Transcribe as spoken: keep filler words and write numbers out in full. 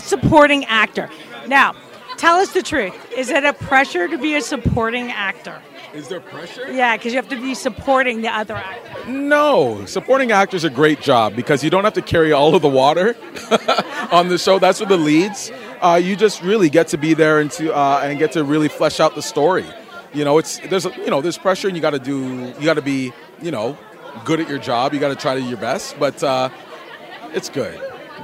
Best Supporting Actor. Now, tell us the truth. Is it a pressure to be a supporting actor? Is there pressure? Yeah, because you have to be supporting the other actor. No. Supporting actors are a great job because you don't have to carry all of the water on the show. That's for the leads. Uh, you just really get to be there and to uh, and get to really flesh out the story. You know, it's there's a, you know there's pressure, and you got to do you got to be you know good at your job. You got to try to do your best, but uh, it's good.